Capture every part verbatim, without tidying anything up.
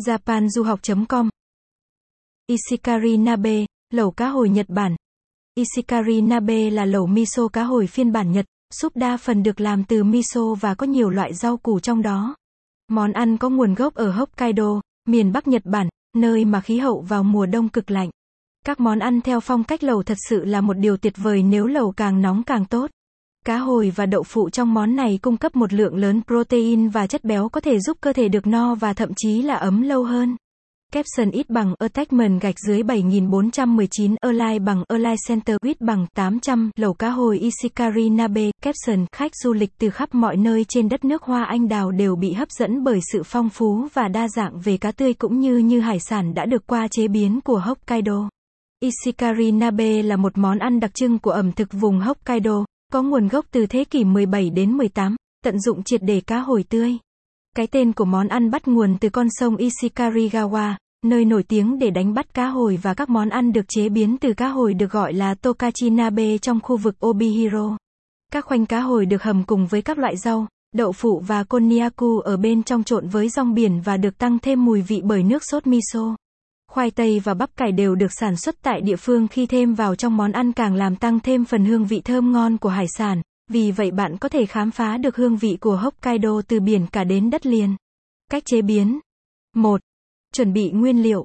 japan du hoc chấm com Ishikari Nabe, lẩu cá hồi Nhật Bản. Ishikari Nabe là lẩu miso cá hồi phiên bản Nhật, súp đa phần được làm từ miso và có nhiều loại rau củ trong đó. Món ăn có nguồn gốc ở Hokkaido, miền Bắc Nhật Bản, nơi mà khí hậu vào mùa đông cực lạnh. Các món ăn theo phong cách lẩu thật sự là một điều tuyệt vời nếu lẩu càng nóng càng tốt. Cá hồi và đậu phụ trong món này cung cấp một lượng lớn protein và chất béo có thể giúp cơ thể được no và thậm chí là ấm lâu hơn. Caption ít bằng attachment gạch dưới bảy nghìn bốn trăm mười chín, align bằng align center, width bằng tám trăm, lẩu cá hồi Ishikari Nabe, caption khách du lịch từ khắp mọi nơi trên đất nước Hoa Anh Đào đều bị hấp dẫn bởi sự phong phú và đa dạng về cá tươi cũng như như hải sản đã được qua chế biến của Hokkaido. Ishikari Nabe là một món ăn đặc trưng của ẩm thực vùng Hokkaido, có nguồn gốc từ thế kỷ mười bảy đến mười tám, tận dụng triệt để cá hồi tươi. Cái tên của món ăn bắt nguồn từ con sông Ishikari Gawa, nơi nổi tiếng để đánh bắt cá hồi và các món ăn được chế biến từ cá hồi được gọi là Tokachinabe trong khu vực Obihiro. Các khoanh cá hồi được hầm cùng với các loại rau, đậu phụ và konnyaku ở bên trong trộn với rong biển và được tăng thêm mùi vị bởi nước sốt miso. Khoai tây và bắp cải đều được sản xuất tại địa phương, khi thêm vào trong món ăn càng làm tăng thêm phần hương vị thơm ngon của hải sản. Vì vậy bạn có thể khám phá được hương vị của Hokkaido từ biển cả đến đất liền. Cách chế biến. một. Chuẩn bị nguyên liệu.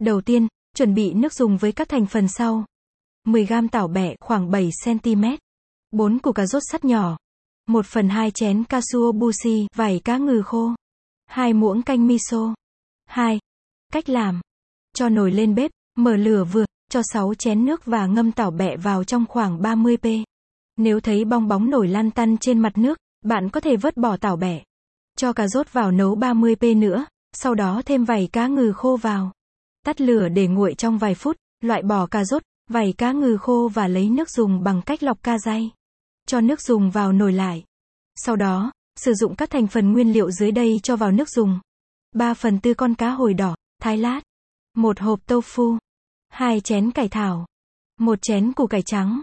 Đầu tiên, chuẩn bị nước dùng với các thành phần sau: mười gam tảo bẹ khoảng bảy xăng-ti-mét, bốn củ cà rốt sắt nhỏ, một phần hai chén kasuobushi, vảy cá ngừ khô, hai muỗng canh miso. hai. Cách làm. Cho nồi lên bếp, mở lửa vừa, cho sáu chén nước và ngâm tảo bẹ vào trong khoảng ba mươi phút. Nếu thấy bong bóng nổi lăn tăn trên mặt nước, bạn có thể vớt bỏ tảo bẹ. Cho cà rốt vào nấu ba mươi phút nữa, sau đó thêm vảy cá ngừ khô vào. Tắt lửa để nguội trong vài phút, loại bỏ cà rốt, vảy cá ngừ khô và lấy nước dùng bằng cách lọc ca day. Cho nước dùng vào nồi lại. Sau đó, sử dụng các thành phần nguyên liệu dưới đây cho vào nước dùng. ba phần tư con cá hồi đỏ, thái lát. một hộp tofu. hai chén cải thảo. một chén củ cải trắng.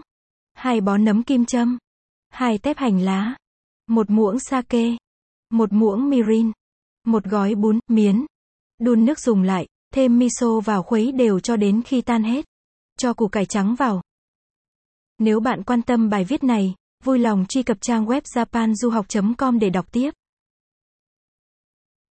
hai bó nấm kim châm, hai tép hành lá, một muỗng sake, một muỗng mirin, một gói bún, miến. Đun nước dùng lại, thêm miso vào khuấy đều cho đến khi tan hết. Cho củ cải trắng vào. Nếu bạn quan tâm bài viết này, vui lòng truy cập trang web japan du hoc chấm com để đọc tiếp.